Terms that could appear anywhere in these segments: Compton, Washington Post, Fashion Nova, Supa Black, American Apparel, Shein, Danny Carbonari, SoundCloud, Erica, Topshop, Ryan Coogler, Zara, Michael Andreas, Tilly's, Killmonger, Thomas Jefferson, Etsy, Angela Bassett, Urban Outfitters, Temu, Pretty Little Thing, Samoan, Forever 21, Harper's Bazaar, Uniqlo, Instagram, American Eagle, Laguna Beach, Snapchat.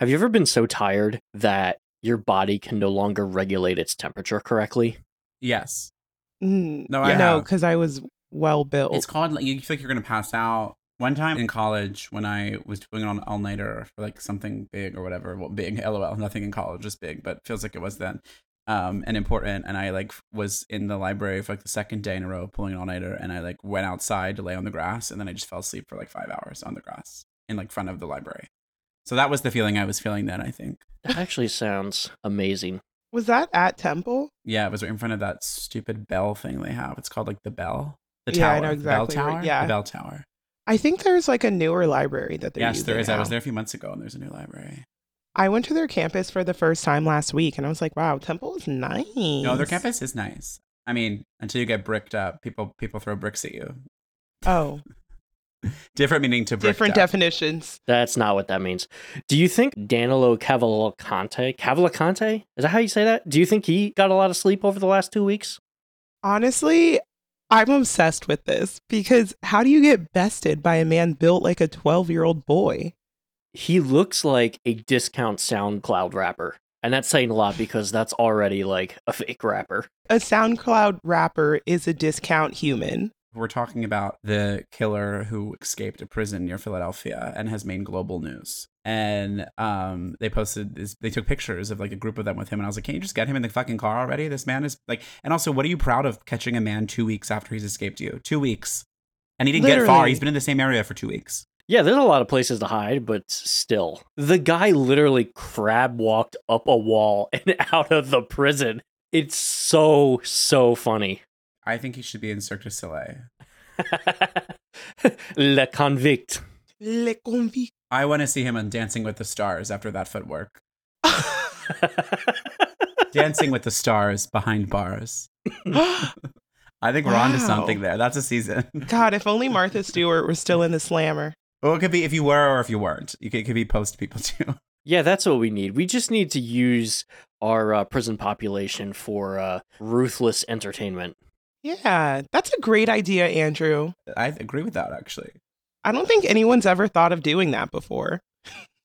Have you ever been so tired that your body can no longer regulate its temperature correctly? Yes. No, because I was well built. It's called, like, you feel like you're going to pass out. One time in college when I was doing an all-nighter for like something big or whatever, well, big, LOL, nothing in college is big, but feels like it was then, and important. And I like was in the library for like the second day in a row pulling an all-nighter, and I like went outside to lay on the grass, and then I just fell asleep for like 5 hours on the grass in like front of the library. So that was the feeling I was feeling then, I think. That actually sounds amazing. Was that at Temple? Yeah, it was right in front of that stupid bell thing they have. It's called like the bell. The tower. I know exactly. The bell tower? Yeah. The bell tower. I think there's like a newer library that they're using. Yes, there is. Now. I was there a few months ago, and there's a new library. I went to their campus for the first time last week, and I was like, wow, Temple is nice. No, their campus is nice. I mean, until you get bricked up, people throw bricks at you. Oh. Different meaning to bricked different up. Definitions. That's not what that means. Do you think Danilo Cavalcante? Is that how you say that? Do you think he got a lot of sleep over the last 2 weeks? Honestly, I'm obsessed with this because how do you get bested by a man built like a 12-year-old boy? He looks like a discount SoundCloud rapper. And that's saying a lot because that's already like a fake rapper. A SoundCloud rapper is a discount human. We're talking about the killer who escaped a prison near Philadelphia and has made global news. And they posted this, they took pictures of like a group of them with him. And I was like, can't you just get him in the fucking car already? This man is like, and also, what are you proud of catching a man 2 weeks after he's escaped you? 2 weeks. And he didn't literally get far. He's been in the same area for 2 weeks. Yeah, there's a lot of places to hide, but still. The guy literally crab walked up a wall and out of the prison. It's so, so funny. I think he should be in Cirque du Soleil. Le Convict. Le Convict. I want to see him on Dancing with the Stars after that footwork. Dancing with the Stars behind bars. I think we're onto something there. That's a season. God, if only Martha Stewart were still in the slammer. Well, it could be if you were or if you weren't. It could be post people too. Yeah, that's what we need. We just need to use our prison population for ruthless entertainment. Yeah, that's a great idea, Andrew. I agree with that, actually. I don't think anyone's ever thought of doing that before.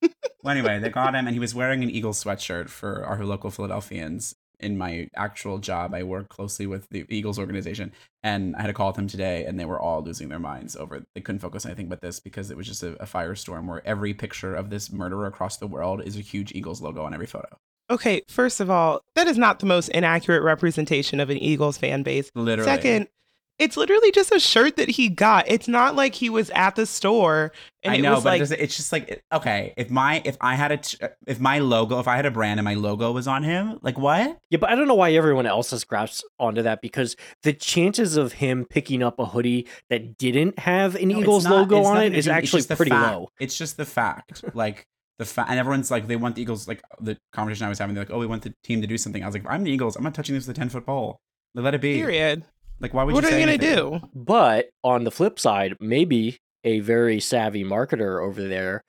Well, anyway, they got him, and he was wearing an Eagles sweatshirt for our local Philadelphians. In my actual job, I work closely with the Eagles organization, and I had a call with them today, and they were all losing their minds over, they couldn't focus on anything but this because it was just a firestorm where every picture of this murderer across the world is a huge Eagles logo on every photo. Okay, first of all, that is not the most inaccurate representation of an Eagles fan base. Literally. Second, it's literally just a shirt that he got. It's not like he was at the store. And I know, it was it's just like, okay, if I had a brand and my logo was on him, like what? Yeah, but I don't know why everyone else has grasped onto that because the chances of him picking up a hoodie that didn't have an Eagles logo on it is actually pretty low. It's just the fact, like. And everyone's like, they want the Eagles, like the conversation I was having, they're like, oh, we want the team to do something. I was like, if I'm the Eagles, I'm not touching this with a 10-foot pole. Let it be. Period. Like, why would you say anything? What are you going to do? But on the flip side, maybe a very savvy marketer over there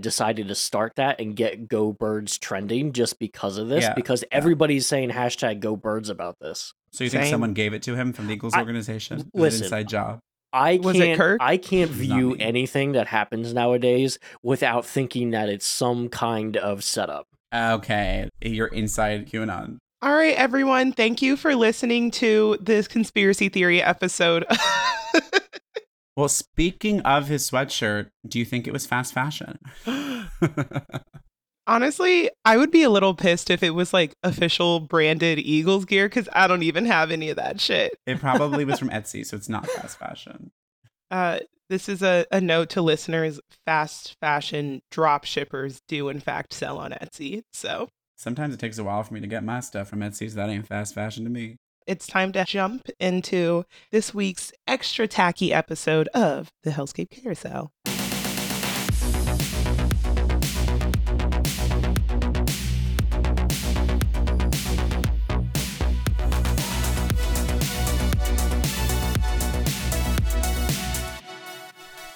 decided to start that and get Go Birds trending just because of this, because everybody's saying hashtag Go Birds about this. So you think someone gave it to him from the Eagles organization? Listen, an inside job. I can't view anything that happens nowadays without thinking that it's some kind of setup. Okay, you're inside QAnon. All right, everyone, thank you for listening to this conspiracy theory episode. Well, speaking of his sweatshirt, do you think it was fast fashion? Honestly, I would be a little pissed if it was like official branded Eagles gear because I don't even have any of that shit. It probably was from Etsy, so it's not fast fashion. This is a note to listeners. Fast fashion drop shippers do, in fact, sell on Etsy. So sometimes it takes a while for me to get my stuff from Etsy, so that ain't fast fashion to me. It's time to jump into this week's extra tacky episode of the Hellscape Carousel.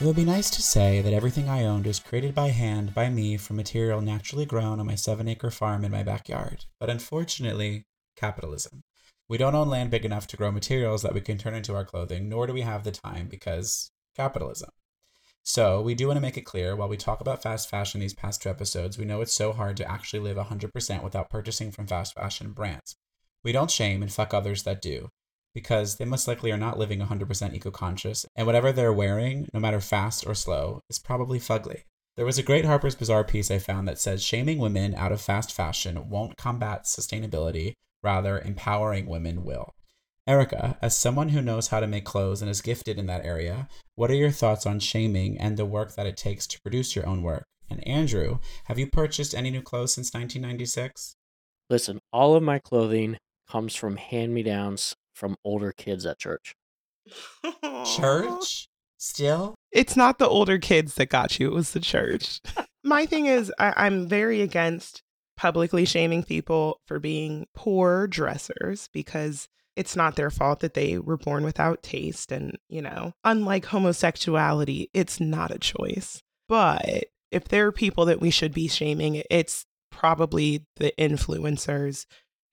It would be nice to say that everything I owned was created by hand by me from material naturally grown on my 7-acre farm in my backyard. But unfortunately, capitalism. We don't own land big enough to grow materials that we can turn into our clothing, nor do we have the time because capitalism. So we do want to make it clear, while we talk about fast fashion these past two episodes, we know it's so hard to actually live 100% without purchasing from fast fashion brands. We don't shame and fuck others that do, because they most likely are not living 100% eco-conscious, and whatever they're wearing, no matter fast or slow, is probably fugly. There was a great Harper's Bazaar piece I found that says shaming women out of fast fashion won't combat sustainability, rather empowering women will. Erica, as someone who knows how to make clothes and is gifted in that area, what are your thoughts on shaming and the work that it takes to produce your own work? And Andrew, have you purchased any new clothes since 1996? Listen, all of my clothing comes from hand-me-downs from older kids at church. Church? Still? It's not the older kids that got you. It was the church. My thing is, I'm very against publicly shaming people for being poor dressers, because it's not their fault that they were born without taste. And, you know, unlike homosexuality, it's not a choice. But if there are people that we should be shaming, it's probably the influencers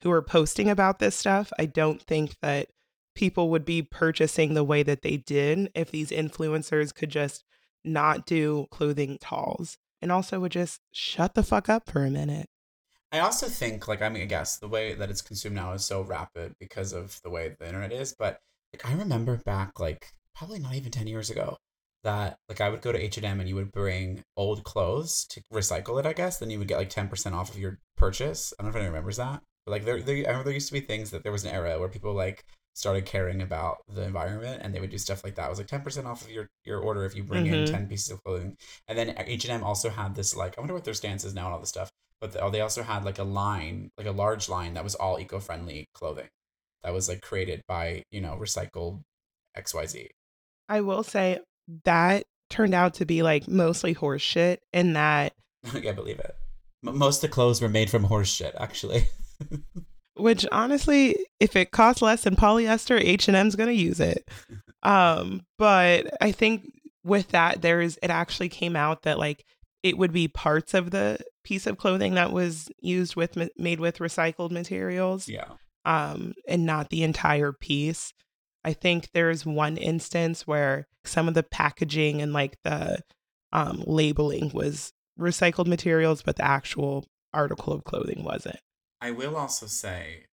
who are posting about this stuff. I don't think that people would be purchasing the way that they did if these influencers could just not do clothing hauls and also would just shut the fuck up for a minute. I also think, I guess the way that it's consumed now is so rapid because of the way the internet is. But I remember back, probably not even 10 years ago, that I would go to H&M and you would bring old clothes to recycle it, I guess. Then you would get 10% off of your purchase. I don't know if anyone remembers that. But I remember there used to be things that there was an era where people started caring about the environment, and they would do stuff like that. It was 10% off of your order if you bring in 10 pieces of clothing. And then H&M also had this, I wonder what their stance is now and all this stuff. But they also had a line, a large line that was all eco-friendly clothing that was created by, recycled XYZ. I will say that turned out to be mostly horse shit, and that. I believe it. Most of the clothes were made from horse shit, actually. Which honestly, if it costs less than polyester, H&M's going to use it. But I think with that, it actually came out that it would be parts of the piece of clothing that was made with recycled materials. Yeah. And not the entire piece. I think there's one instance where some of the packaging and the labeling was recycled materials, but the actual article of clothing wasn't. I will also say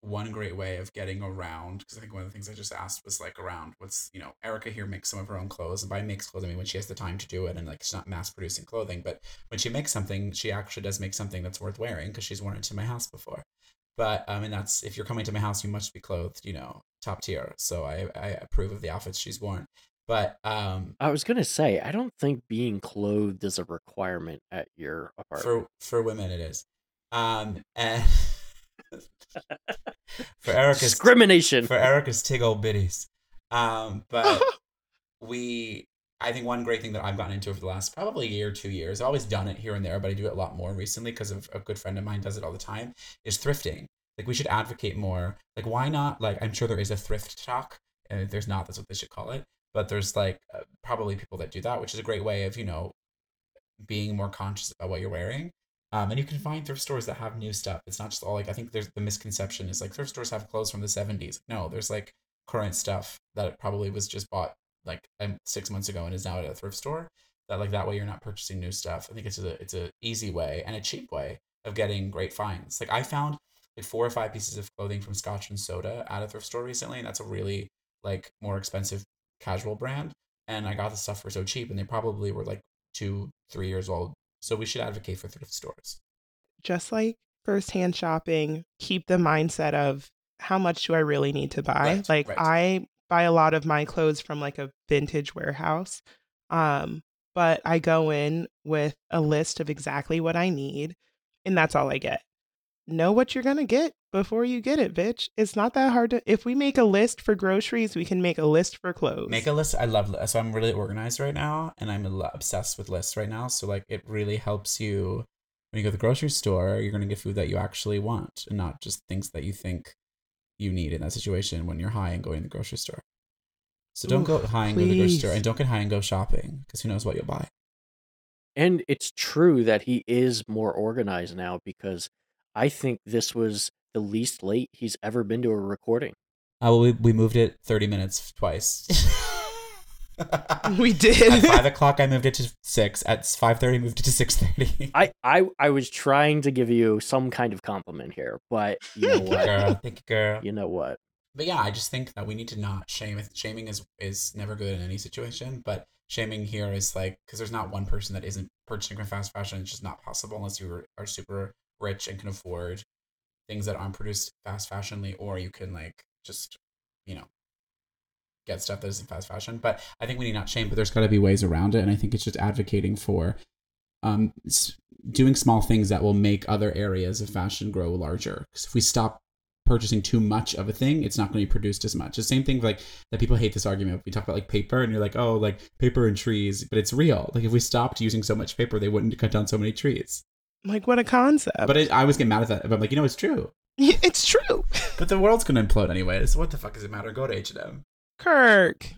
one great way of getting around, because I think one of the things I just asked was around what's, Erica here makes some of her own clothes, and by makes clothes, I mean when she has the time to do it and she's not mass producing clothing, but when she makes something, she actually does make something that's worth wearing because she's worn it to my house before. But and that's, if you're coming to my house, you must be clothed, top tier. So I approve of the outfits she's worn. But I was going to say, I don't think being clothed is a requirement at your apartment. For women, it is. And for Erica's discrimination, for Erica's tig old biddies. But I think one great thing that I've gotten into over the last probably year, 2 years, I've always done it here and there, but I do it a lot more recently because of a good friend of mine does it all the time, is thrifting. We should advocate more. Why not? I'm sure there is a thrift talk, and if there's not, that's what they should call it. But there's probably people that do that, which is a great way of, being more conscious about what you're wearing. And you can find thrift stores that have new stuff. It's not just all I think there's the misconception is thrift stores have clothes from the 70s. No, there's current stuff that probably was just bought 6 months ago and is now at a thrift store. That that way you're not purchasing new stuff. I think it's a easy way and a cheap way of getting great finds. I found 4 or 5 pieces of clothing from Scotch and Soda at a thrift store recently, and that's a really more expensive casual brand. And I got the stuff for so cheap, and they probably were 2-3 years old. So we should advocate for thrift stores. Just firsthand shopping, keep the mindset of how much do I really need to buy? Right, right. I buy a lot of my clothes from a vintage warehouse, but I go in with a list of exactly what I need, and that's all I get. Know what you're going to get before you get it, bitch. It's not that hard to, if we make a list for groceries, we can make a list for clothes. Make a list. I love lists. So I'm really organized right now, and I'm obsessed with lists right now. So it really helps you when you go to the grocery store, you're going to get food that you actually want and not just things that you think you need in that situation when you're high and going to the grocery store. So don't go high and go to the grocery store, and don't get high and go shopping, because who knows what you'll buy. And it's true that he is more organized now, because I think this was the least late he's ever been to a recording. We moved it 30 minutes twice. We did. At 5 o'clock, I moved it to 6. At 5:30, moved it to 6:30. I was trying to give you some kind of compliment here, but you know what? Thank you, girl. You know what? But yeah, I just think that we need to not shame. Shaming is never good in any situation, but shaming here is like, because there's not one person that isn't purchasing from fast fashion. It's just not possible unless you are super rich and can afford things that aren't produced fast fashionly, or you can like just, you know, get stuff that isn't fast fashion. But I think we need not shame, but there's got to be ways around it. And I think it's just advocating for doing small things that will make other areas of fashion grow larger. Because if we stop purchasing too much of a thing, it's not going to be produced as much. The same thing like that people hate this argument. We talk about like paper and you're like, oh, like paper and trees, but it's real. Like if we stopped using so much paper, they wouldn't cut down so many trees. Like what a concept. But I always get mad at that. But I'm like, you know, it's true. Yeah, it's true. But the world's going to implode anyway. So what the fuck does it matter? Go to H&M. Kirk.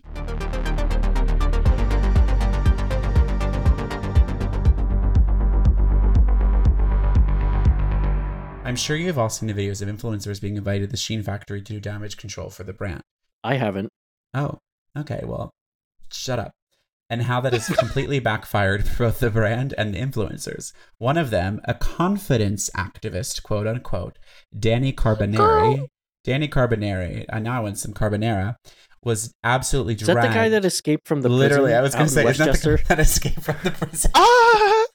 I'm sure you've all seen the videos of influencers being invited to the Shein factory to do damage control for the brand. I haven't. Oh, okay. Well, shut up. And how that has completely backfired for both the brand and the influencers. One of them, a confidence activist, quote unquote, Danny Carbonari. Girl. Danny Carbonari, and now I want some carbonara, was absolutely dragged. Is that the guy that escaped from the prison? Literally, I was going to say, is that the guy that escaped from the prison? Ah!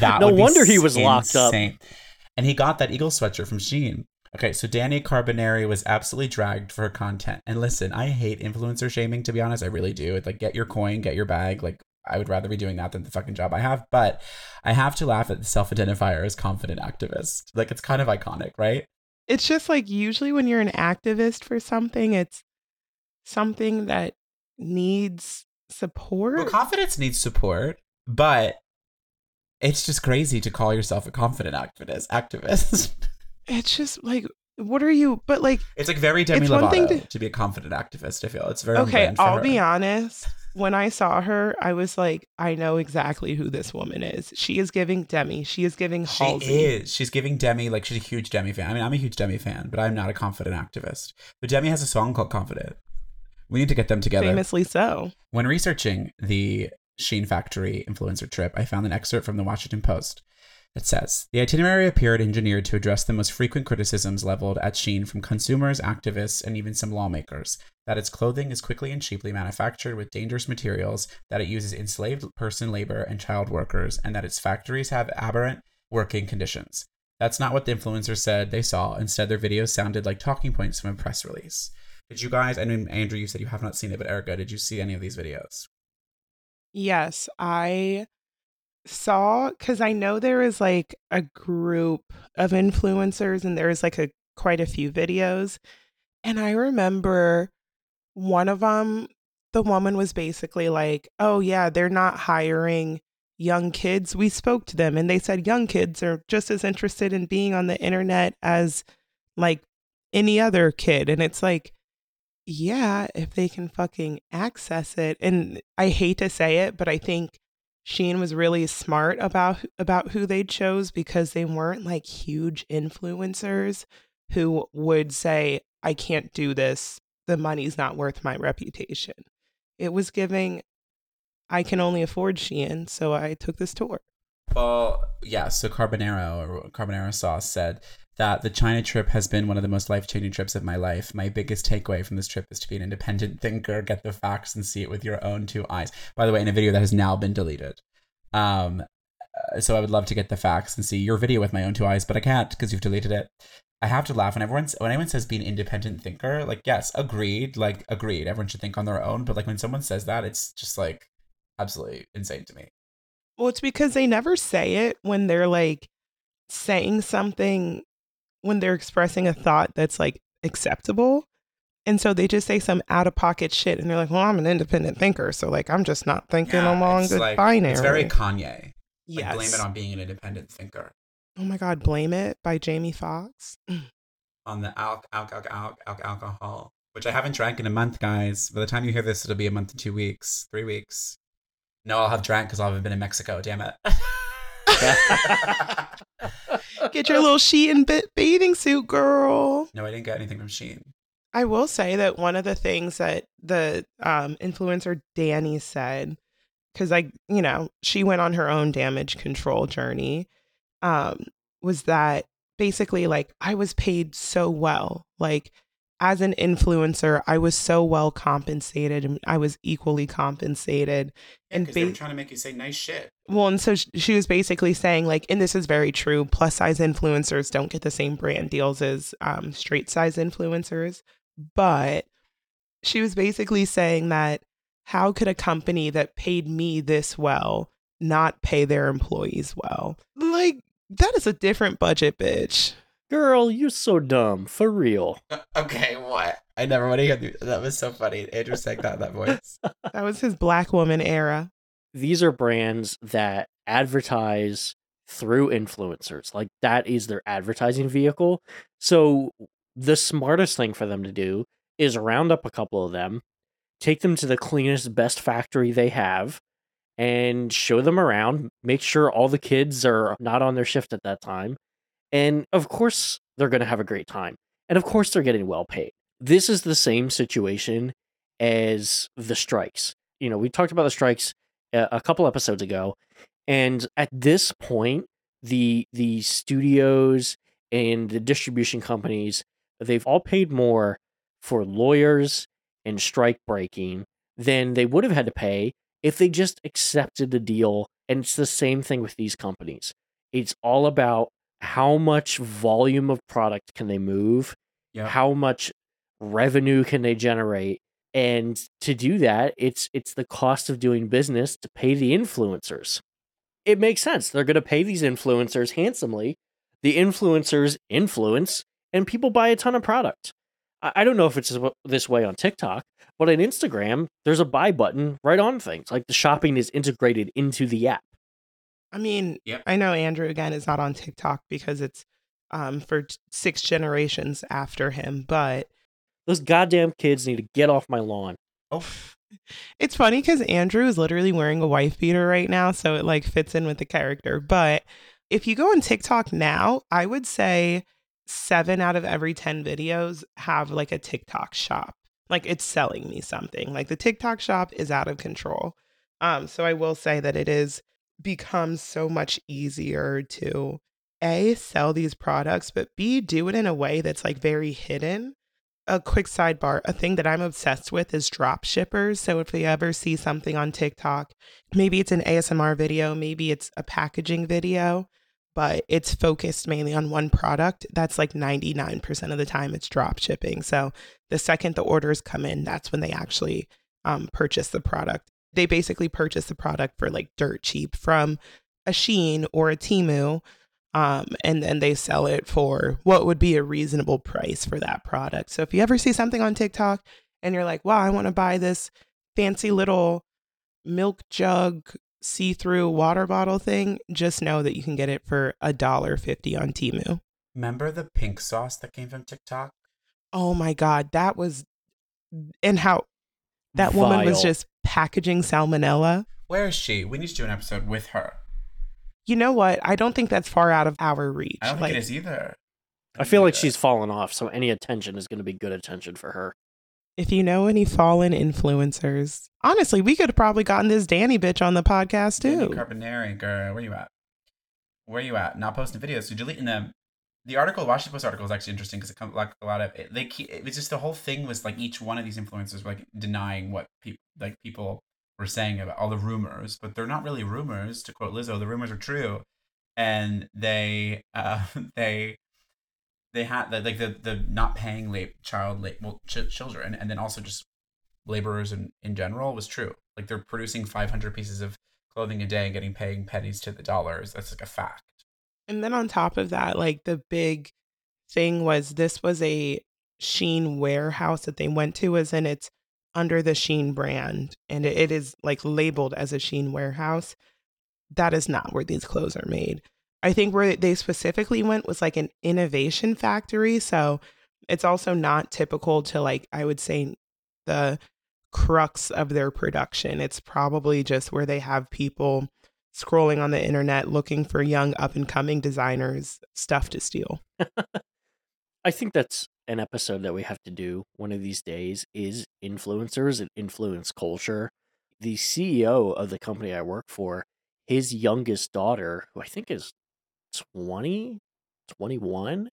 That no wonder he was locked up. And he got that Eagle sweatshirt from Shein. Okay, so Danny Carbonari was absolutely dragged for her content. And listen, I hate influencer shaming, to be honest. I really do. It's like, get your coin, get your bag. Like, I would rather be doing that than the fucking job I have. But I have to laugh at the self-identifier as confident activist. Like, it's kind of iconic, right? It's just like, usually when you're an activist for something, it's something that needs support. Well, confidence needs support, but it's just crazy to call yourself a confident activist. It's just like, what are you? But like, it's like very Demi Lovato to be a confident activist. I feel it's very okay. I'll be honest. When I saw her, I was like, I know exactly who this woman is. She is giving Demi. She is giving Halsey. She is. She's giving Demi. Like, she's a huge Demi fan. I mean, I'm a huge Demi fan, but I'm not a confident activist. But Demi has a song called Confident. We need to get them together. Famously so. When researching the Shein Factory influencer trip, I found an excerpt from the Washington Post. It says, the itinerary appeared engineered to address the most frequent criticisms leveled at Shein from consumers, activists, and even some lawmakers, that its clothing is quickly and cheaply manufactured with dangerous materials, that it uses enslaved person labor and child workers, and that its factories have aberrant working conditions. That's not what the influencers said they saw. Instead, their videos sounded like talking points from a press release. Did you guys, I know, Andrew, you said you have not seen it, but Erica, did you see any of these videos? Yes, I saw, because I know there is like a group of influencers and there is like quite a few videos, and I remember one of them, the woman was basically like, oh yeah, they're not hiring young kids. We spoke to them and they said young kids are just as interested in being on the internet as like any other kid. And it's like, yeah, if they can fucking access it. And I hate to say it, but I think Shein was really smart about who they chose, because they weren't like huge influencers who would say, I can't do this. The money's not worth my reputation. It was giving, I can only afford Shein, so I took this tour. Well, yeah, so Carbonara Sauce said that the China trip has been one of the most life-changing trips of my life. My biggest takeaway from this trip is to be an independent thinker, get the facts, and see it with your own two eyes. By the way, in a video that has now been deleted. So I would love to get the facts and see your video with my own two eyes, but I can't because you've deleted it. I have to laugh when anyone says be an independent thinker, like, yes, agreed, like, agreed. Everyone should think on their own. But like, when someone says that, it's just like absolutely insane to me. Well, it's because they never say it when they're like saying something, when they're expressing a thought that's like acceptable. And so they just say some out of pocket shit and they're like, well, I'm an independent thinker, so like, I'm just not thinking along the binary. It's very Kanye. Yes. Like, blame it on being an independent thinker. Oh my God, Blame It by Jamie Foxx. On the alcohol, which I haven't drank in a month, guys. By the time you hear this, it'll be a month and 2 weeks, 3 weeks. No, I'll have drank because I haven't been in Mexico, damn it. Get your little Shein bathing suit, girl. No, I didn't get anything from Shein. I will say that one of the things that the influencer Danny said, because she went on her own damage control journey, was that basically I was paid so well, as an influencer, I was so well compensated, and I was equally compensated. And because they were trying to make you say nice shit. Well, and so she was basically saying, and this is very true, plus size influencers don't get the same brand deals as straight size influencers. But she was basically saying that how could a company that paid me this well not pay their employees well? That is a different budget, bitch. Girl, you're so dumb. For real. Okay, what? I never want to hear that. That was so funny. Andrew said that voice. That was his black woman era. These are brands that advertise through influencers. That is their advertising vehicle. So the smartest thing for them to do is round up a couple of them, take them to the cleanest, best factory they have, and show them around, make sure all the kids are not on their shift at that time. And of course, they're going to have a great time. And of course, they're getting well paid. This is the same situation as the strikes. We talked about the strikes a couple episodes ago. And at this point, the studios and the distribution companies, they've all paid more for lawyers and strike breaking than they would have had to pay if they just accepted the deal. And it's the same thing with these companies. It's all about how much volume of product can they move? Yep. How much revenue can they generate? And to do that, it's the cost of doing business to pay the influencers. It makes sense. They're going to pay these influencers handsomely. The influencers influence, and people buy a ton of product. I don't know if it's this way on TikTok, but on Instagram, there's a buy button right on things. The shopping is integrated into the app. Yep. I know Andrew, again, is not on TikTok because it's for six generations after him, but those goddamn kids need to get off my lawn. Oh, it's funny because Andrew is literally wearing a wife beater right now, so it fits in with the character. But if you go on TikTok now, I would say 7 out of every 10 videos have a TikTok shop. It's selling me something. The TikTok shop is out of control. So I will say that it is becomes so much easier to A, sell these products, but B, do it in a way that's very hidden. A quick sidebar, a thing that I'm obsessed with is drop shippers. So if you ever see something on TikTok, maybe it's an ASMR video, maybe it's a packaging video, but it's focused mainly on one product. That's 99% of the time it's drop shipping. So the second the orders come in, that's when they actually purchase the product. They basically purchase the product for dirt cheap from a Shein or a Temu, and then they sell it for what would be a reasonable price for that product. So if you ever see something on TikTok and you're like, wow, I want to buy this fancy little milk jug see-through water bottle thing, just know that you can get it for $1.50 on Temu. Remember the pink sauce that came from TikTok? Oh my God, that was... And how... That woman was just packaging salmonella. Where is she? We need to do an episode with her. You know what? I don't think that's far out of our reach. I don't think it is either. I feel like she's fallen off, so any attention is going to be good attention for her. If you know any fallen influencers, honestly, we could have probably gotten this Danny bitch on the podcast too. Danny Carbonari, girl, where you at? Where you at? Not posting videos, so deleting them. The article, Washington Post article, is actually interesting because it comes a lot of it. It was just the whole thing was each one of these influencers were denying what people were saying about all the rumors, but they're not really rumors. To quote Lizzo, the rumors are true, and they had the not paying children, and then also just laborers in general was true. They're producing 500 pieces of clothing a day and getting paying pennies to the dollars. That's a fact. And then on top of that, the big thing was this was a Shein warehouse that they went to, as in it's under the Shein brand, and it is labeled as a Shein warehouse. That is not where these clothes are made. I think where they specifically went was an innovation factory. So it's also not typical to I would say the crux of their production. It's probably just where they have people scrolling on the internet looking for young up and coming designers stuff to steal. I think that's an episode that we have to do one of these days is influencers and influence culture. The CEO of the company I work for, his youngest daughter, who I think is 20, 21,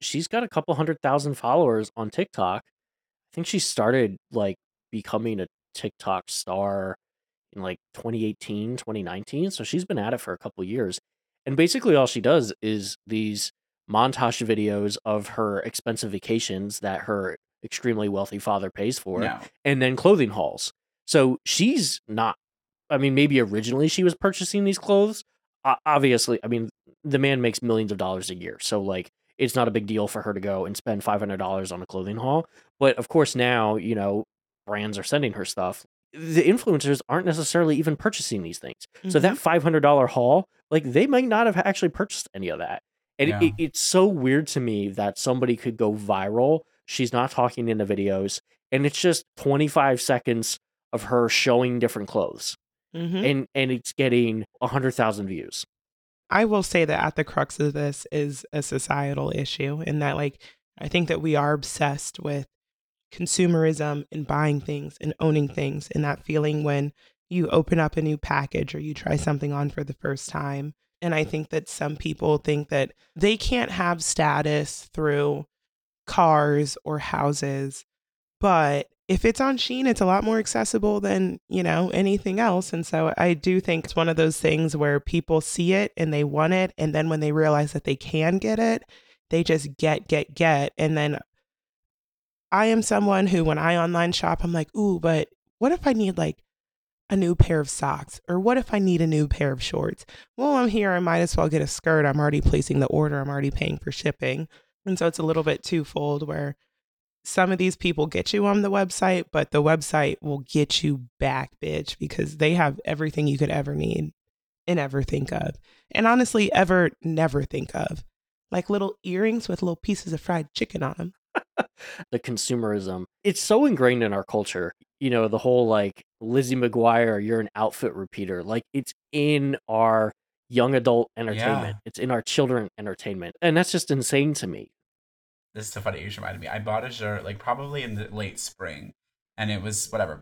she's got a couple 100,000 followers on TikTok. I think she started like becoming a TikTok star in like 2018, 2019. So she's been at it for a couple years. And basically all she does is these montage videos of her expensive vacations that her extremely wealthy father pays for, and then clothing hauls. So she's not, I mean, maybe originally she was purchasing these clothes. Obviously, I mean, the man makes millions of dollars a year. So like, it's not a big deal for her to go and spend $500 on a clothing haul. But of course now, you know, brands are sending her stuff. The influencers aren't necessarily even purchasing these things. Mm-hmm. So that $500 haul, like they might not have actually purchased any of that. And it's so weird to me that somebody could go viral. She's not talking in the videos. And it's just 25 seconds of her showing different clothes. Mm-hmm. And it's getting 100,000 views. I will say that at the crux of this is a societal issue. In that, like, I think that we are obsessed with consumerism and buying things and owning things, and that feeling when you open up a new package or you try something on for the first time. And I think that some people think that they can't have status through cars or houses. But if it's on Shein, it's a lot more accessible than, you know, anything else. And so I do think it's one of those things where people see it and they want it. And then when they realize that they can get it, they just get. And then I am someone who, when I online shop, I'm like, ooh, but what if I need like a new pair of socks? Or what if I need a new pair of shorts? Well, I'm here. I might as well get a skirt. I'm already placing the order. I'm already paying for shipping. And so it's a little bit twofold where some of these people get you on the website, but the website will get you back, bitch, because they have everything you could ever need and ever think of. And honestly, ever never think of. Like little earrings with little pieces of fried chicken on them. The consumerism. It's so ingrained in our culture. You know, the whole like Lizzie McGuire, you're an outfit repeater. Like it's in our young adult entertainment. Yeah. It's in our children entertainment. And that's just insane to me. This is so funny. You just reminded me. I bought a shirt like probably in the late spring and it was whatever.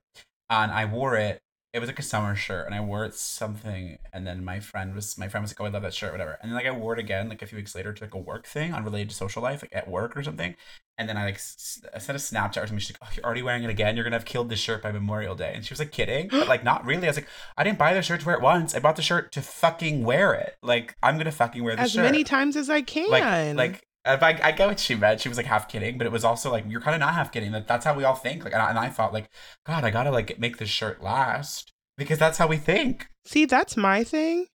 And I wore it. It was like a summer shirt and I wore it something. And then my friend was like, oh, I love that shirt, whatever. And then like I wore it again, like a few weeks later to like a work thing unrelated to social life, like at work or something. And then I like I sent a Snapchat or something. She's like, oh, you're already wearing it again. You're going to have killed this shirt by Memorial Day. And she was like, kidding. But like, not really. I was like, I didn't buy the shirt to wear it once. I bought the shirt to fucking wear it. Like, I'm going to fucking wear this shirt. As many times as I can. Like I get what she meant. She was like half kidding, but it was also like, you're kind of not half kidding. That's how we all think. Like, and I thought like, God, I gotta like make this shirt last because that's how we think. See, that's my thing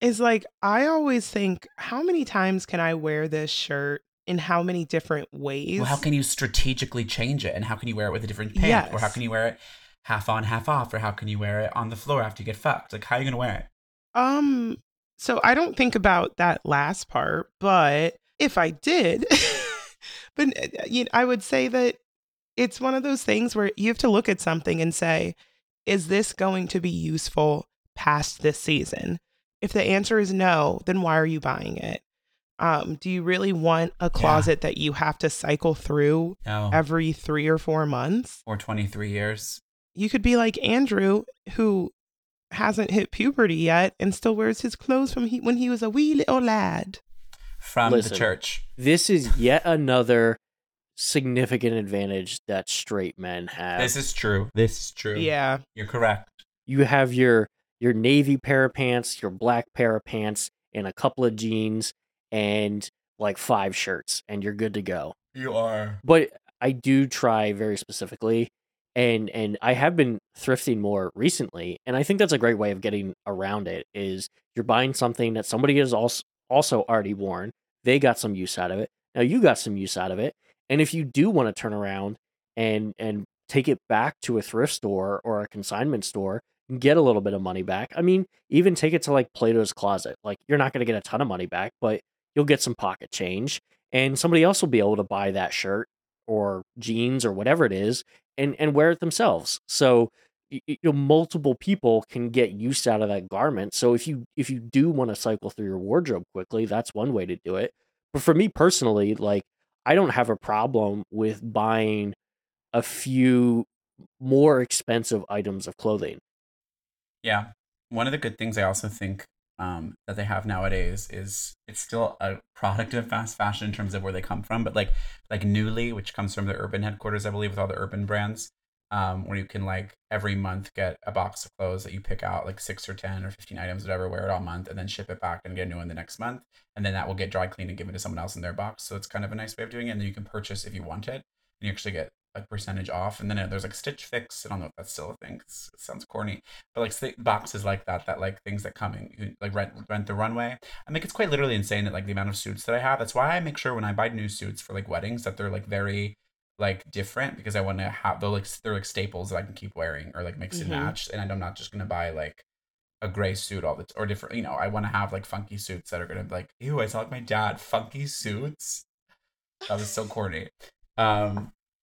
is like, I always think, how many times can I wear this shirt in how many different ways? Well, how can you strategically change it? And how can you wear it with a different pant? Yes. Or how can you wear it half on, half off? Or how can you wear it on the floor after you get fucked? Like, how are you gonna wear it? So I don't think about that last part, but if I did, but you know, I would say that it's one of those things where you have to look at something and say, is this going to be useful past this season? If the answer is no, then why are you buying it? Do you really want a closet that you have to cycle through every 3 or 4 months? Or 23 years. You could be like Andrew, who hasn't hit puberty yet and still wears his clothes from when he was a wee little lad. From the church. This is yet another significant advantage that straight men have. This is true. Yeah. You're correct. You have your navy pair of pants, your black pair of pants, and a couple of jeans, and like 5 shirts, and you're good to go. You are. But I do try very specifically, and I have been thrifting more recently, and I think that's a great way of getting around it, is you're buying something that somebody is also already worn. They got some use out of it. Now you got some use out of it. And if you do want to turn around and take it back to a thrift store or a consignment store and get a little bit of money back, I mean, even take it to like Plato's Closet. Like, you're not going to get a ton of money back, but you'll get some pocket change and somebody else will be able to buy that shirt or jeans or whatever it is and wear it themselves. So, you know, multiple people can get use out of that garment. So if you do want to cycle through your wardrobe quickly, that's one way to do it. But for me personally, like, I don't have a problem with buying a few more expensive items of clothing. Yeah. One of the good things I also think that they have nowadays is it's still a product of fast fashion in terms of where they come from, but like Nuuly, which comes from the Urban headquarters, I believe, with all the Urban brands, where you can like every month get a box of clothes that you pick out, like 6 or 10 or 15 items, whatever, wear it all month, and then ship it back and get a new one the next month, and then that will get dry cleaned and given to someone else in their box. So it's kind of a nice way of doing it, and then you can purchase if you want it, and you actually get a percentage off. And then there's like Stitch Fix. I don't know if that's still a thing. It sounds corny, but like boxes like that like things that come in, like Rent the Runway. I think it's quite literally insane that like the amount of suits that I have. That's why I make sure when I buy new suits for like weddings that they're like very like different, because I want to have they're like staples that I can keep wearing or like mix and match. And I'm not just gonna buy like a gray suit all the or different. You know, I want to have like funky suits that are gonna be like, ew, I saw like my dad funky suits. That was so corny.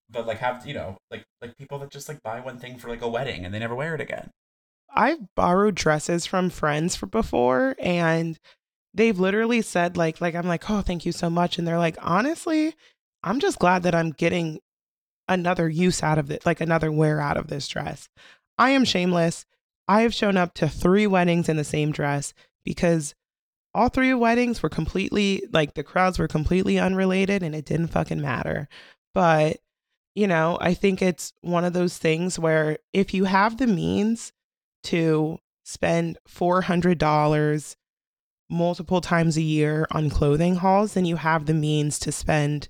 But like have, you know, like people that just like buy one thing for like a wedding and they never wear it again. I've borrowed dresses from friends before, and they've literally said like I'm like, oh, thank you so much. And they're like, honestly, I'm just glad that I'm getting another use out of it, like another wear out of this dress. I am shameless. I have shown up to 3 weddings in the same dress because all 3 weddings were completely like the crowds were completely unrelated and it didn't fucking matter. But you know, I think it's one of those things where if you have the means to spend $400 multiple times a year on clothing hauls, then you have the means to spend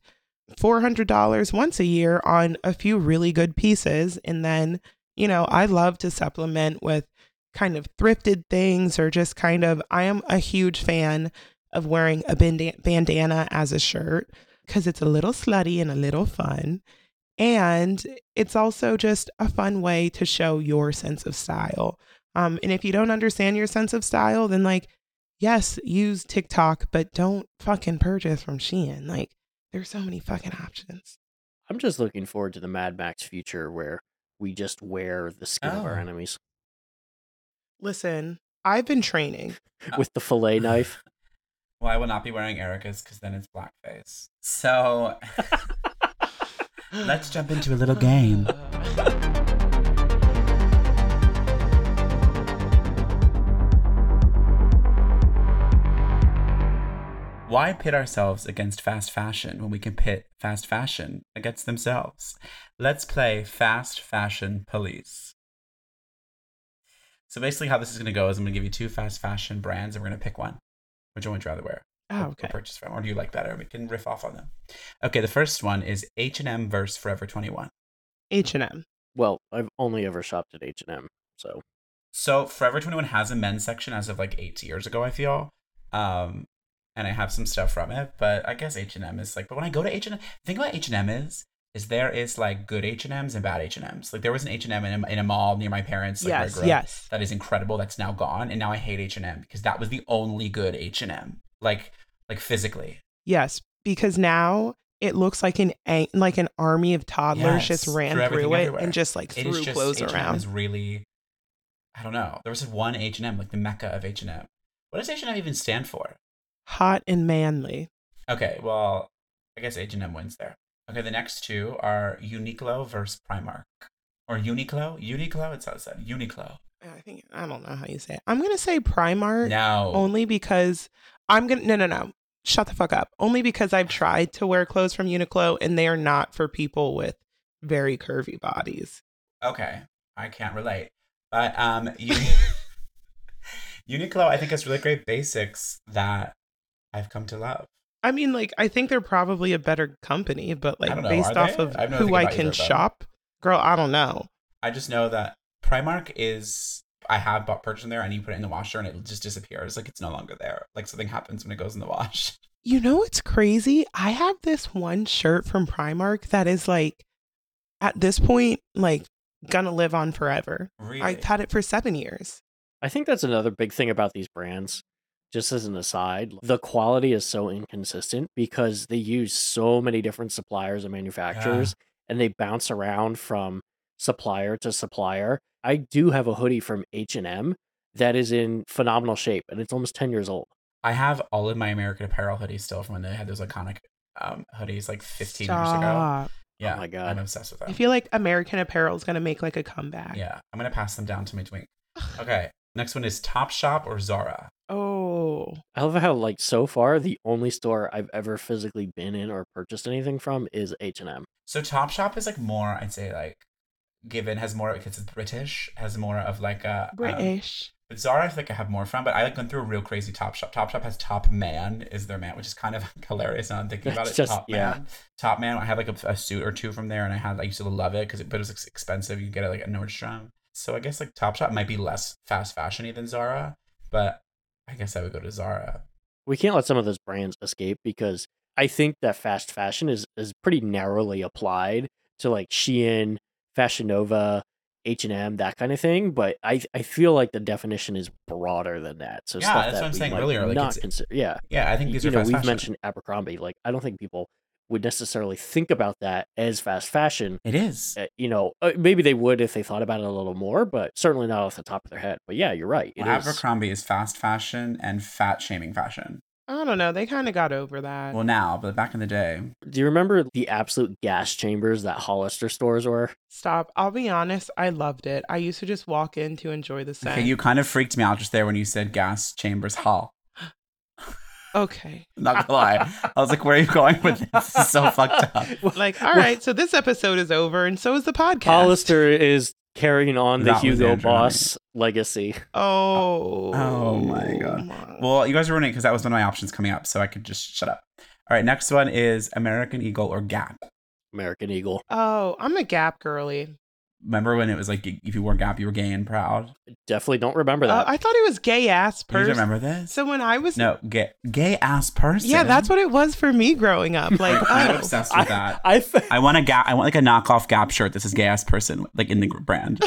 $400 once a year on a few really good pieces. And then, you know, I love to supplement with kind of thrifted things or just kind of, I am a huge fan of wearing a bandana as a shirt because it's a little slutty and a little fun. And it's also just a fun way to show your sense of style. And if you don't understand your sense of style, then like, yes, use TikTok, but don't fucking purchase from Shein. Like, there's so many fucking options. I'm just looking forward to the Mad Max future where we just wear the skin of our enemies. Listen, I've been training. With the fillet knife. Well, I will not be wearing Erica's because then it's blackface. So... Let's jump into a little game. Why pit ourselves against fast fashion when we can pit fast fashion against themselves? Let's play Fast Fashion Police. So basically how this is going to go is I'm going to give you 2 fast fashion brands and we're going to pick one. Which one would you rather wear? Oh, okay. Purchase from, or do you like better? We can riff off on them. Okay, the first one is H&M versus Forever 21. H&M. Well, I've only ever shopped at H&M, so Forever 21 has a men's section as of like 8 years ago, I feel, and I have some stuff from it. But I guess H&M is like. But when I go to H&M, the thing about H&M is there is like good H&Ms and bad H&Ms. Like there was an H&M in a mall near my parents. Like, yes, where I grew up. That is incredible. That's now gone, and now I hate H&M because that was the only good H&M. Like physically. Yes, because now it looks like an army of toddlers just ran through it everywhere. And just like it threw clothes H&M around. Is really, I don't know. There was just one H&M, like the mecca of H&M. What does H&M even stand for? Hot and manly. Okay, well, I guess H&M wins there. Okay, the next 2 are Uniqlo versus Primark, or Uniqlo. Uniqlo. It's how it's said. Uniqlo. I think I don't know how you say it. I'm gonna say Primark. No. Only because. No. Shut the fuck up. Only because I've tried to wear clothes from Uniqlo and they are not for people with very curvy bodies. Okay. I can't relate. But Uniqlo, I think, has really great basics that I've come to love. I mean, like, I think they're probably a better company, but like based off of who I can shop. Girl, I don't know. I just know that Primark is... I have bought purchased there, and you put it in the washer and it just disappears. Like it's no longer there. Like something happens when it goes in the wash. You know what's crazy? I have this one shirt from Primark that is like, at this point, like gonna live on forever. Really? I've had it for 7 years. I think that's another big thing about these brands. Just as an aside, the quality is so inconsistent because they use so many different suppliers and manufacturers, and they bounce around from supplier to supplier. I do have a hoodie from H&M that is in phenomenal shape, and it's almost 10 years old. I have all of my American Apparel hoodies still from when they had those iconic hoodies like 15 years ago. Yeah, oh my God. I'm obsessed with them. I feel like American Apparel is going to make like a comeback. Yeah, I'm going to pass them down to my twink. Okay, next one is Topshop or Zara. Oh, I love how like so far the only store I've ever physically been in or purchased anything from is H&M. So Topshop is like more, I'd say like given has more because it's British, has more of like a British. But Zara, I think I have more from, but I like went through a real crazy Topshop. Topshop has Topman is their man, which is kind of hilarious now I'm thinking about it. Just, Topman. Yeah. Topman, I had like a suit or two from there, and I used to love it because it was expensive. You could get it like at Nordstrom. So I guess like Topshop might be less fast fashion-y than Zara, but I guess I would go to Zara. We can't let some of those brands escape because I think that fast fashion is pretty narrowly applied to like Shein, Fashion Nova, H&M, that kind of thing, but I feel like the definition is broader than that. So yeah, that's what I'm saying earlier. Yeah, I think these are fast fashion. We've mentioned Abercrombie. Like, I don't think people would necessarily think about that as fast fashion. It is. Maybe they would if they thought about it a little more, but certainly not off the top of their head. But yeah, you're right. Well, Abercrombie is fast fashion and fat shaming fashion. I don't know. They kind of got over that. Well, now, but back in the day. Do you remember the absolute gas chambers that Hollister stores were? Stop. I'll be honest. I loved it. I used to just walk in to enjoy the scent. Okay, you kind of freaked me out just there when you said gas chambers hall. Okay. Not gonna lie. I was like, where are you going with this? This is so fucked up. Like, all right, so this episode is over and so is the podcast. Hollister is carrying on the Hugo Boss legacy. Oh my God. Well, you guys are ruining it because that was one of my options coming up, so I could just shut up. All right, next one is American Eagle or Gap. American Eagle. Oh, I'm a Gap girly. Remember when it was like if you wore Gap, you were gay and proud? Definitely don't remember that. I thought it was gay ass person. You don't remember this? So when I was gay ass person. Yeah, that's what it was for me growing up. Like I'm obsessed with that. I want a Gap. I want like a knockoff Gap shirt that says gay ass person like in the brand.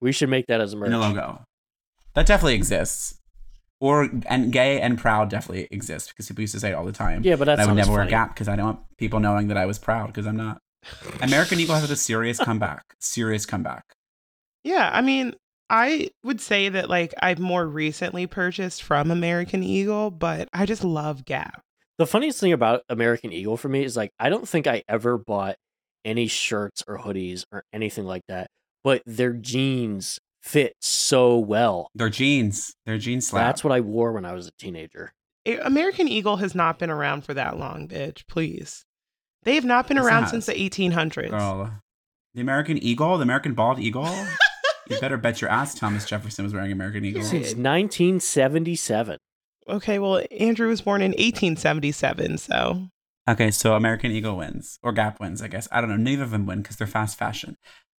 We should make that as a merch. In a logo. That definitely exists. And gay and proud definitely exists because people used to say it all the time. Yeah, but I would never wear a Gap because I don't want people knowing that I was proud because I'm not. American Eagle has had a serious comeback. Yeah, I mean, I would say that like I've more recently purchased from American Eagle, but I just love Gap. The funniest thing about American Eagle for me is like I don't think I ever bought any shirts or hoodies or anything like that, but their jeans fit so well. Their jeans slap. That's what I wore when I was a teenager. American Eagle has not been around for that long, bitch. Please. They have not been around since the 1800s. Girl, the American Eagle, the American bald eagle. You better bet your ass Thomas Jefferson was wearing American Eagle. Since 1977. Okay, well, Andrew was born in 1877, so. Okay, so American Eagle wins. Or Gap wins, I guess. I don't know. Neither of them win because they're fast fashion.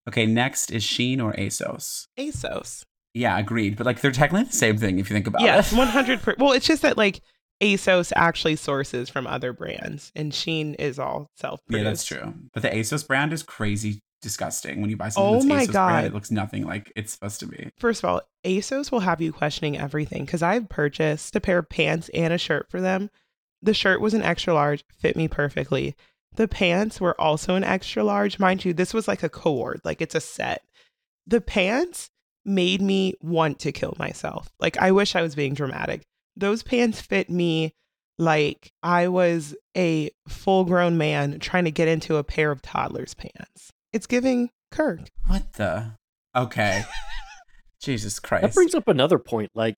Okay, next is Shein or ASOS. ASOS. Yeah, agreed. But, like, they're technically the same thing if you think about it. Yes, 100%. Well, it's just that, like, ASOS actually sources from other brands and Shein is all self-produced. Yeah, that's true. But the ASOS brand is crazy disgusting. When you buy something that's ASOS brand, it looks nothing like it's supposed to be. First of all, ASOS will have you questioning everything because I've purchased a pair of pants and a shirt for them. The shirt was an extra large, fit me perfectly. The pants were also an extra large. Mind you, this was like a cord, like it's a set. The pants made me want to kill myself. Like I wish I was being dramatic. Those pants fit me like I was a full-grown man trying to get into a pair of toddler's pants. It's giving Kirk. What the? Okay. Jesus Christ. That brings up another point. Like,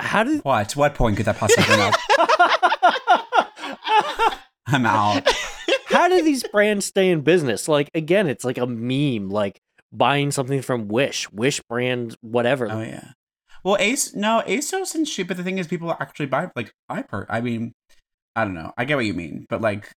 how did... What point could that possibly bring up? I'm out. How do these brands stay in business? Like, again, it's like a meme. Like, buying something from Wish brand, whatever. Oh, yeah. Well, ASOS and shit, but the thing is, people actually buy, like, I mean, I don't know. I get what you mean, but, like,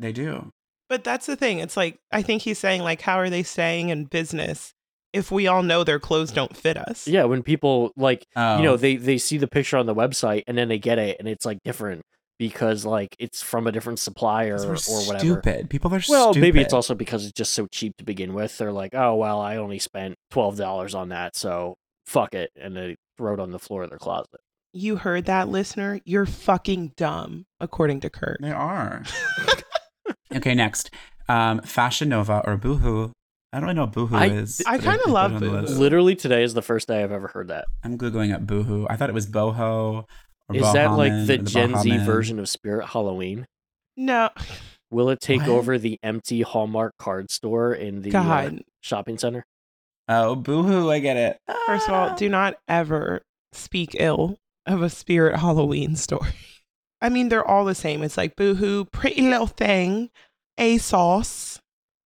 they do. But that's the thing. It's like, I think he's saying, like, how are they staying in business if we all know their clothes don't fit us? Yeah, when people, like, you know, they see the picture on the website and then they get it and it's, like, different because, like, it's from a different supplier or whatever. Stupid. People are stupid. Well, maybe it's also because it's just so cheap to begin with. They're like, oh, well, I only spent $12 on that, so... fuck it, and they throw it on the floor of their closet. You heard that, listener? You're fucking dumb, according to Kirk. They are. Okay, next. Fashion Nova or Boohoo. I don't really know what Boohoo is. I kind of love Boohoo. Literally today is the first day I've ever heard that. I'm Googling up Boohoo. I thought it was Boho or Is Bohaman, that like the Gen Z version of Spirit Halloween? No. Will it take over the empty Hallmark card store in the shopping center? Oh, boohoo, I get it. First of all, do not ever speak ill of a Spirit Halloween store. I mean, they're all the same. It's like Boohoo, Pretty Little Thing, ASOS.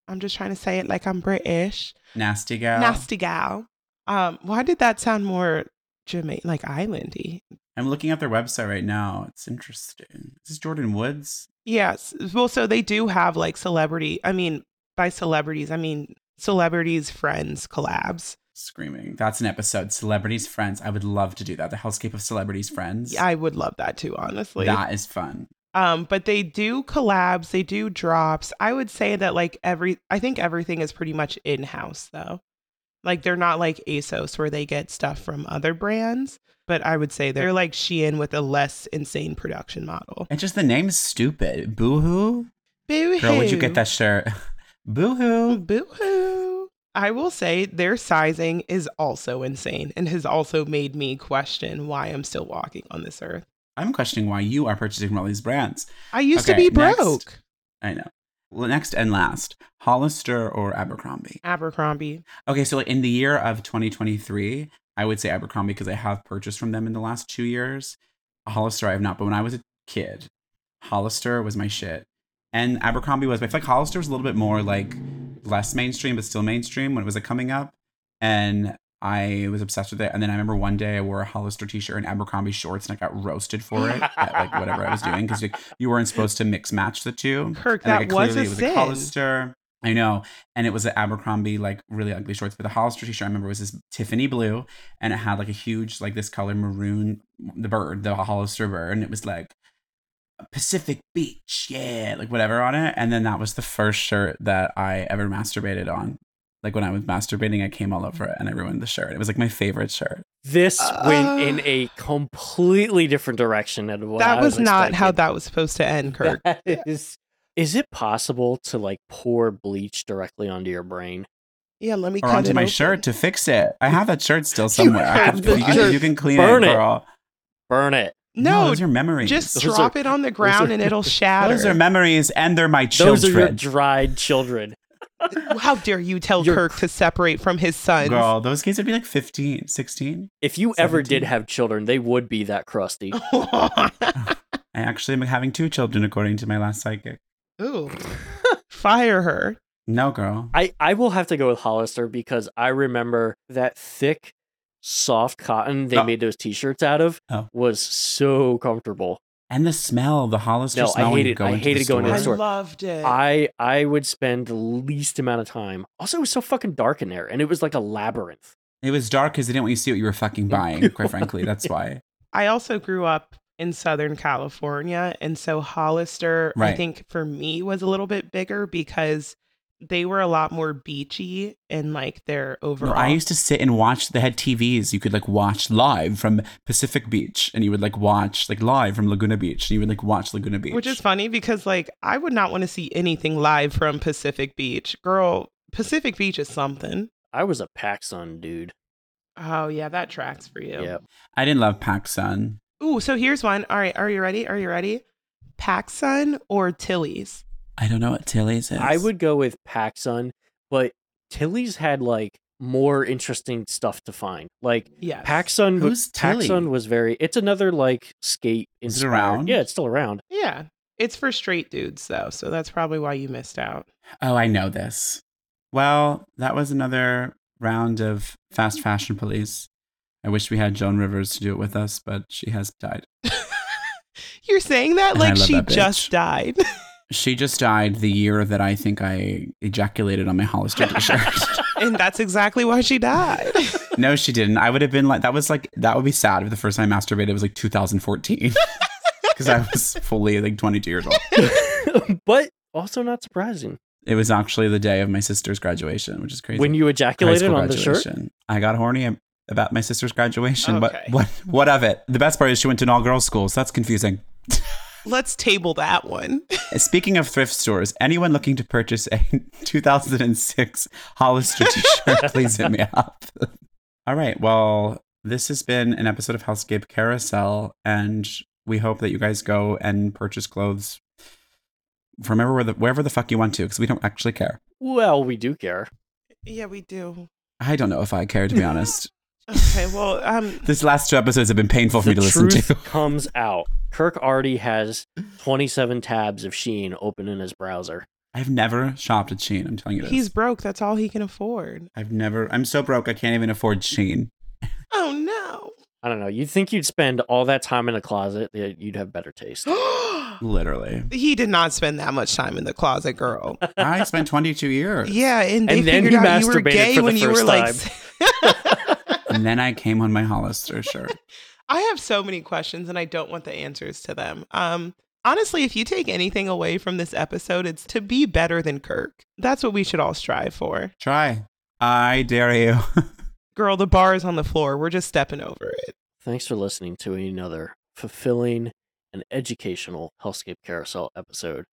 I'm just trying to say it like I'm British. Nasty Gal. Nasty Gal. Why did that sound more like islandy? I'm looking at their website right now. It's interesting. Is this Jordan Woods? Yes. Well, so they do have like celebrity. I mean, by celebrities, I mean celebrities, friends, collabs. Screaming. That's an episode. Celebrities, friends. I would love to do that. The Hellscape of Celebrities, Friends. Yeah, I would love that too, honestly. That is fun. But they do collabs. They do drops. I would say that like I think everything is pretty much in-house though. Like they're not like ASOS where they get stuff from other brands. But I would say they're like Shein with a less insane production model. And just the name is stupid. Boohoo? Boohoo. Girl, would you get that shirt? Boohoo. Boohoo. I will say their sizing is also insane and has also made me question why I'm still walking on this earth. I'm questioning why you are purchasing from all these brands. I used to be broke. Next. I know. Well, next and last, Hollister or Abercrombie? Abercrombie. Okay, so in the year of 2023, I would say Abercrombie because I have purchased from them in the last 2 years. Hollister, I have not. But when I was a kid, Hollister was my shit. And Abercrombie was, but I feel like Hollister was a little bit more like less mainstream, but still mainstream when it was like coming up. And I was obsessed with it. And then I remember one day I wore a Hollister t-shirt and Abercrombie shorts and I got roasted for it at like whatever I was doing. Because like, you weren't supposed to mix match the two. Kirk, and, like, that was a sin. It was like Hollister. I know. And it was an Abercrombie, like, really ugly shorts. But the Hollister t-shirt, I remember, was this Tiffany blue. And it had, like, a huge, like, this color maroon, the bird, the Hollister bird. And it was, like, Pacific Beach, yeah, like, whatever on it. And then that was the first shirt that I ever masturbated on. Like, when I was masturbating, I came all over it and I ruined the shirt. It was, like, my favorite shirt. This went in a completely different direction than what I was expecting. That was not how that was supposed to end, Kirk. That is... Is it possible to like pour bleach directly onto your brain? Yeah, let me cut it onto my open. Shirt to fix it. I have that shirt still somewhere. You can clean Burn it, girl. Burn it. No, those are memories. Just those drop it on the ground and it'll shatter. Those are memories, and they're my children. Those are your dried children. How dare you tell Kirk to separate from his sons? Girl, those kids would be like 15, 16. If you 17. Ever did have children, they would be that crusty. I actually am having 2 children, according to my last psychic. Ooh, fire her. No, girl. I will have to go with Hollister because I remember that thick, soft cotton they made those t-shirts out of was so comfortable. And the smell, the Hollister smell. I hated going to the store. I loved it. I would spend the least amount of time. Also, it was so fucking dark in there and it was like a labyrinth. It was dark because they didn't want you to see what you were fucking buying, quite frankly. That's why. I also grew up in Southern California. And so Hollister, right, I think for me was a little bit bigger because they were a lot more beachy and like their overall. No, I used to sit and watch. They had TVs. You could like watch live from Pacific Beach and you would like watch like live from Laguna Beach and you would like watch Laguna Beach. Which is funny because like I would not want to see anything live from Pacific Beach. Girl, Pacific Beach is something. I was a PacSun dude. Oh yeah, that tracks for you. Yep. I didn't love PacSun. Ooh, so here's one. All right, are you ready? Are you ready? PacSun or Tilly's? I don't know what Tilly's is. I would go with PacSun, but Tilly's had like more interesting stuff to find. Like, yes. PacSun, who's Tilly? PacSun was very. It's another like skate. Is it around? Yeah, it's still around. Yeah, it's for straight dudes though, so that's probably why you missed out. Oh, I know this. Well, that was another round of fast fashion police. I wish we had Joan Rivers to do it with us, but she has died. You're saying that like she just died. She just died the year that I think I ejaculated on my Hollister t-shirt. And that's exactly why she died. No, she didn't. I would have been like, that would be sad if the first time I masturbated was like 2014. Because I was fully like 22 years old. But also not surprising. It was actually the day of my sister's graduation, which is crazy. When you ejaculated on the shirt? I got horny about my sister's graduation, okay. But what of it? The best part is she went to an all-girls school, so that's confusing. Let's table that one. Speaking of thrift stores, anyone looking to purchase a 2006 Hollister t-shirt, please hit me up. All right, well, this has been an episode of Hellscape Carousel, and we hope that you guys go and purchase clothes from wherever the fuck you want to, because we don't actually care. Well, we do care. Yeah, we do. I don't know if I care, to be honest. Okay, well, this last two episodes have been painful for me to listen to. The truth comes out. Kirk already has 27 tabs of Shein open in his browser. I've never shopped at Shein, I'm telling you this. He's broke. That's all he can afford. I'm so broke, I can't even afford Shein. Oh, no. I don't know. You'd think you'd spend all that time in a closet, you'd have better taste. Literally. He did not spend that much time in the closet, girl. I spent 22 years. Yeah, and then you masturbated gay for the first time. Like... And then I came on my Hollister shirt. I have so many questions, and I don't want the answers to them. Honestly, if you take anything away from this episode, it's to be better than Kirk. That's what we should all strive for. Try. I dare you. Girl, the bar is on the floor. We're just stepping over it. Thanks for listening to another fulfilling and educational Hellscape Carousel episode,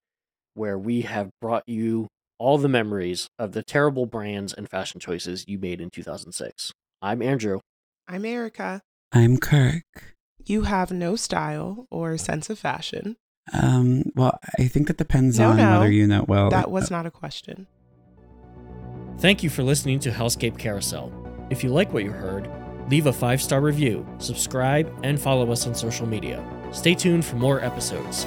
where we have brought you all the memories of the terrible brands and fashion choices you made in 2006. I'm Andrew. I'm Erica. I'm Kirk. You have no style or sense of fashion. Well, I think that depends on whether you know. Well, that was not a question. Thank you for listening to Hellscape Carousel. If you like what you heard, leave a 5-star review, subscribe, and follow us on social media. Stay tuned for more episodes.